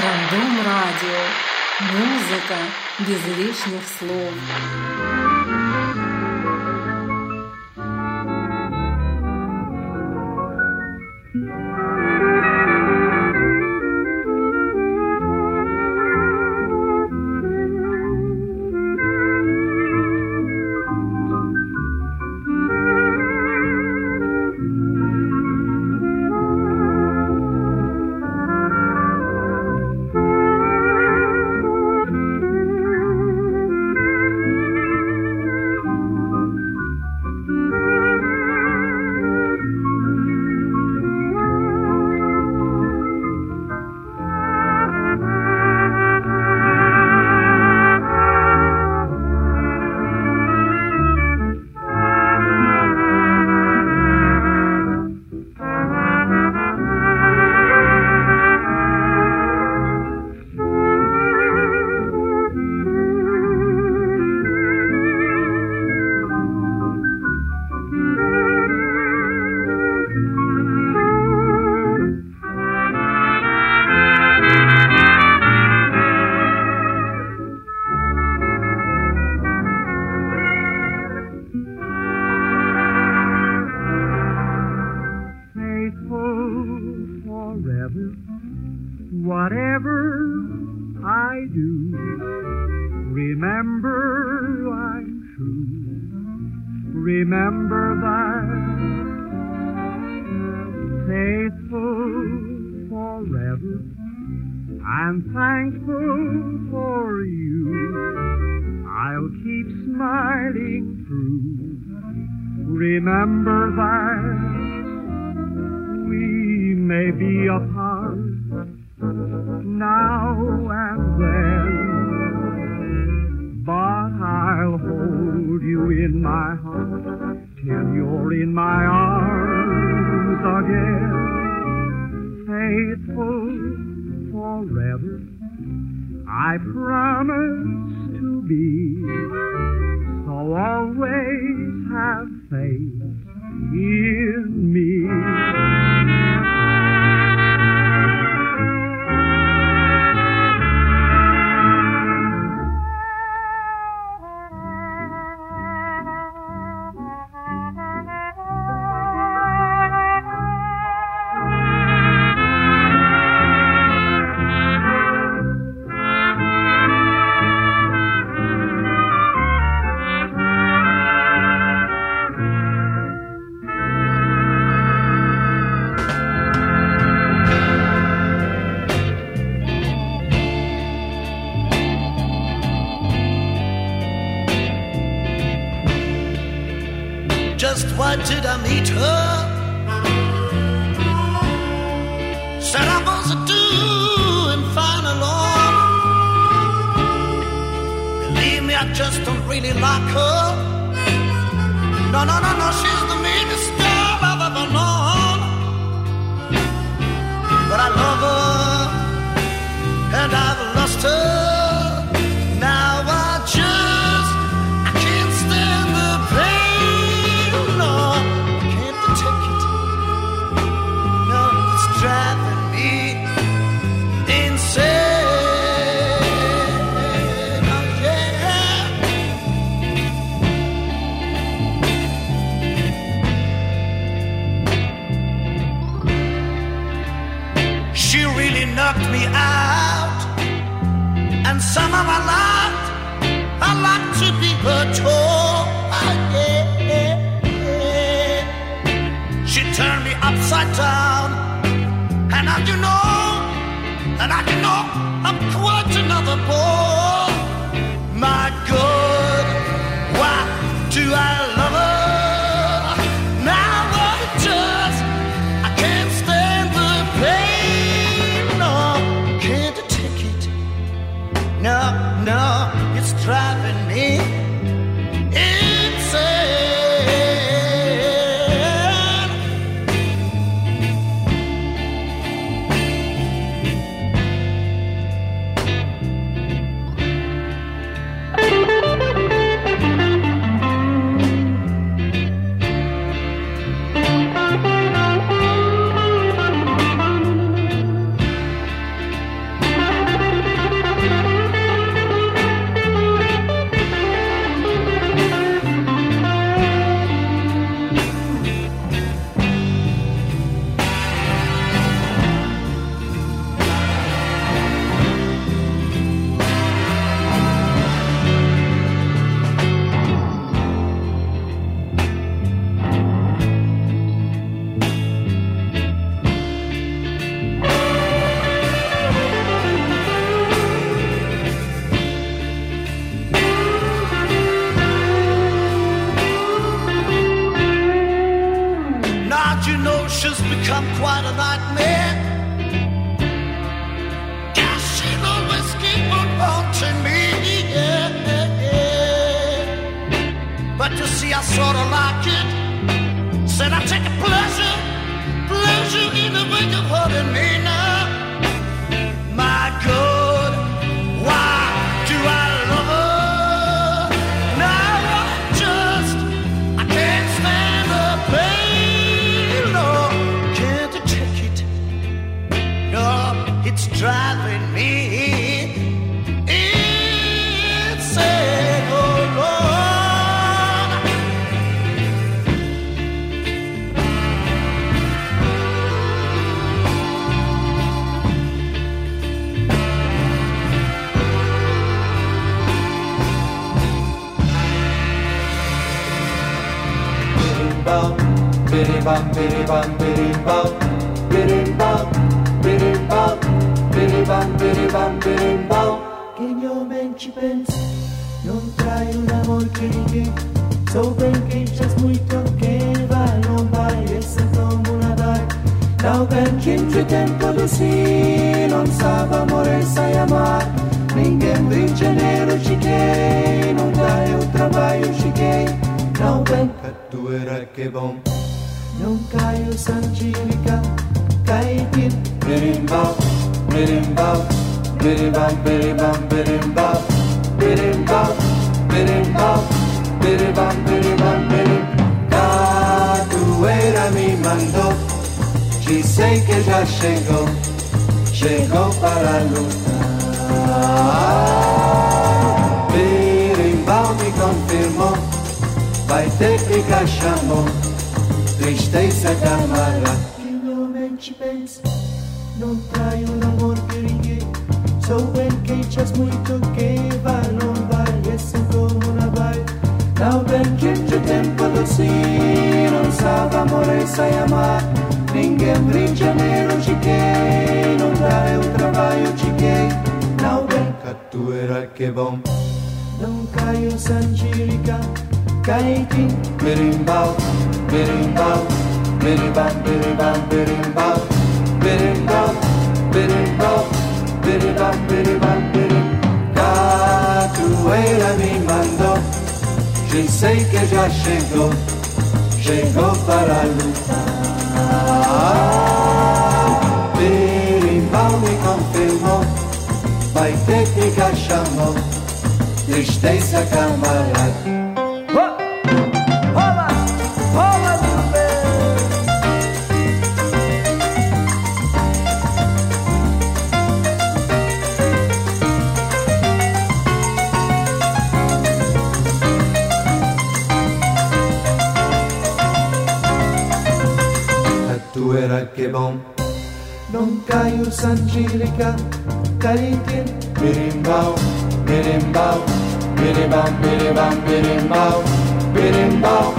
Рандом-радио. Музыка без лишних слов. But you know she's become quite a nightmare. Does she always keep on haunting me? Yeah. But you see, I sort of like it. Said I take a pleasure in the wake of hurting me now. My God, why do I love her? Driving me insane, oh Lord. Berimbau, berimbau, berimbau, berimbau, berimbau, berimbau. Berimbau, berimbau, berimbau, che io ben ci penso, non trai un amor che rinché, so ben che c'è molto che va, non vai e se come una dai, dao ben che c'è tempo di sì, non sava amore sai amar, ninguém vince nero ci che, non dai un trabalho ci che, dao ben che tu era che bom, non caio san civica, cai ti berimbau. Berimbau, berimbau, berimbau, berimbau, berimbau, berimbau, berimbau, berimbau, berimbau. Catuera me mandou, disse que já chegou para lutar. Berimbau me confirmou, vai ter que chamou, tristeza camara. Que não mente pensa. Non trai un amor che rinché, so ben che c'è molto che va, non vai, e se come una vai, dao ben che c'è tempo così, non sava amore sai amar, ninguém brinca nero ci che, non dai un trabalho ci che, dao ben che tu era che bom, non caio sangirica, caiti, berimbau, berimbau, berimbau, berimbau, berimbau. Berimbau, berimbau, berimbau, berimbau, berimbau. Catuera me mandou, já sei que já chegou para lutar. Berimbau me confirmou, vai técnica chamou, tristeza camarada. Che bom, non caio sangirica, caritin, berimbau, berimbau, berimbau, berimbau, berimbau, berimbau,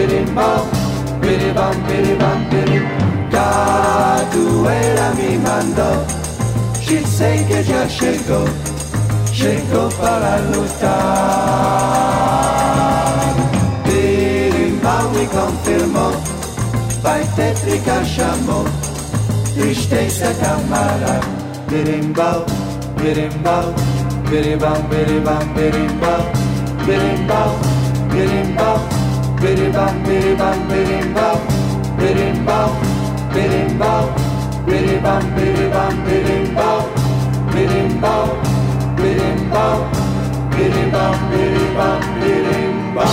berimbau, berimbau, berimbau, berimbau. Catuera mi mandò, ci sei che già chegou para lutar. Berimbau mi confirmou. Vai tétrica chamou, tristeza camara. Berimbau, berimbau, berimbau, berimbau, berimbau, berimbau, berimbau, berimbau, berimbau, berimbau, berimbau, berimbau, berimbau, berimbau, berimbau, berimbau, berimbau, berimbau, berimbau, berimbau.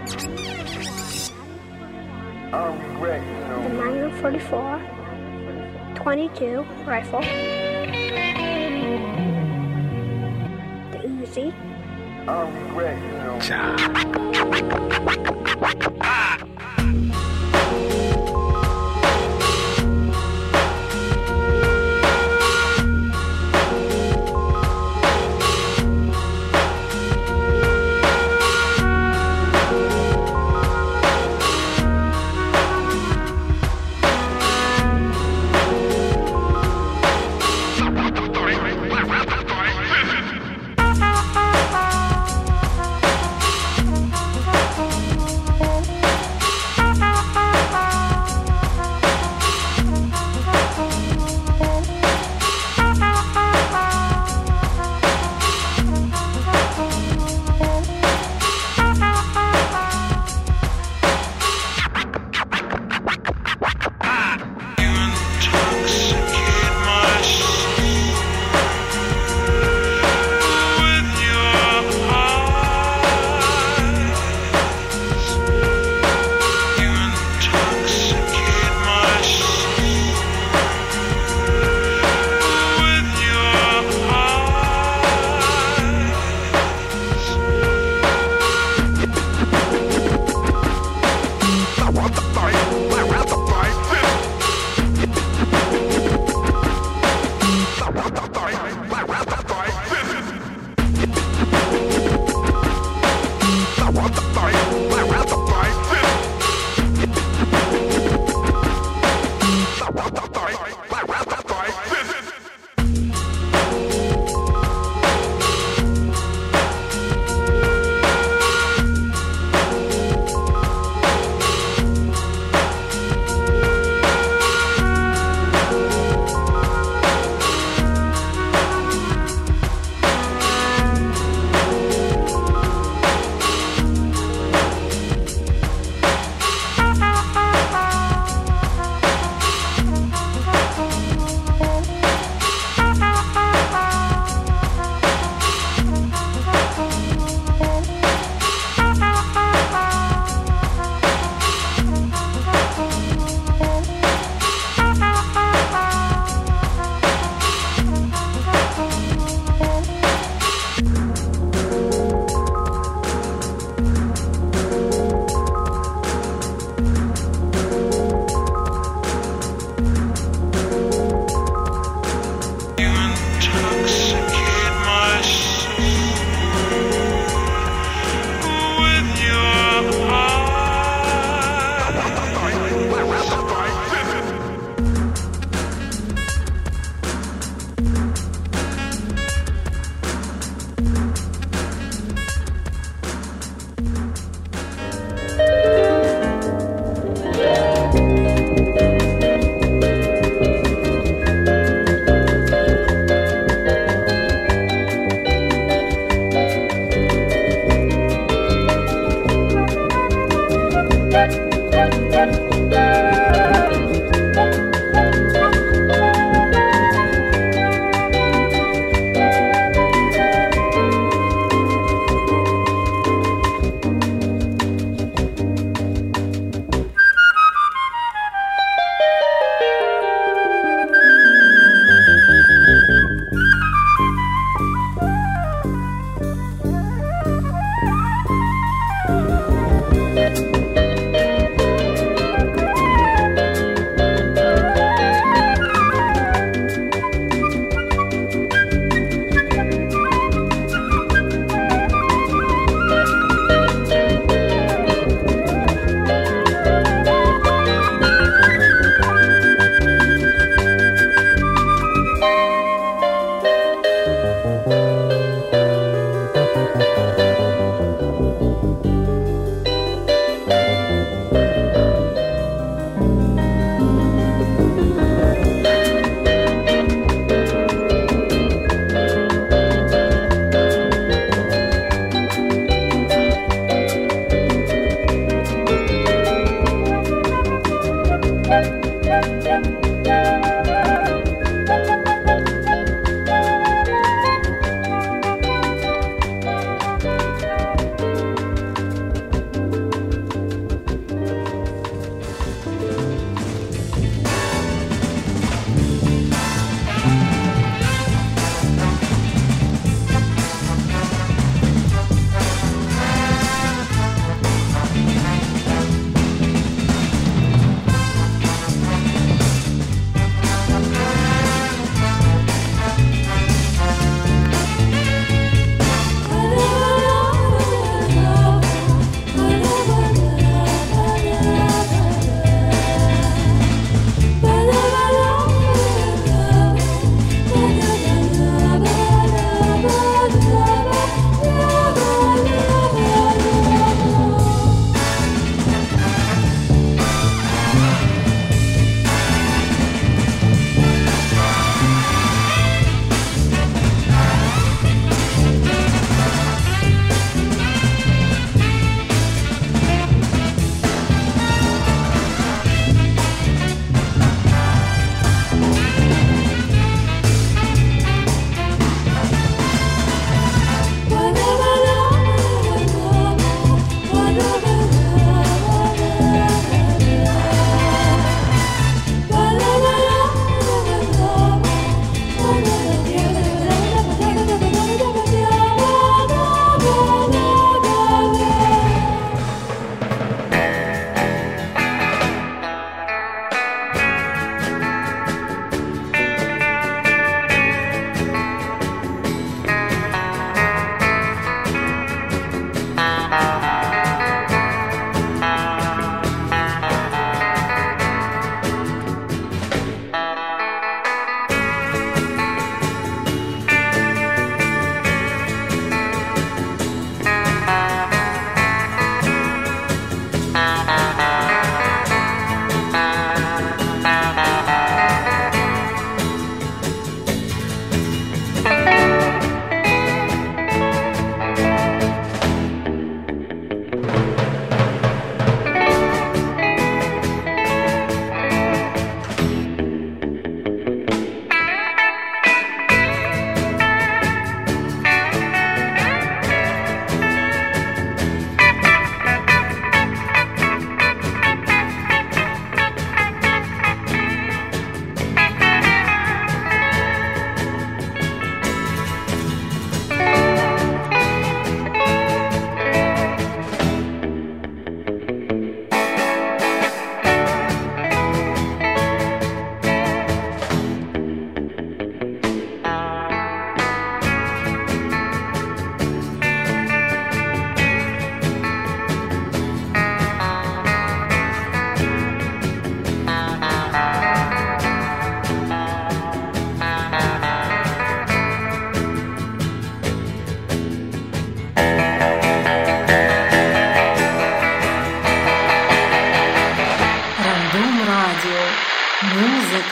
41. The Magnum 44, 22 rifle, the Uzi.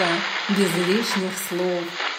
Просто без лишних слов.